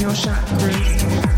Your chakras.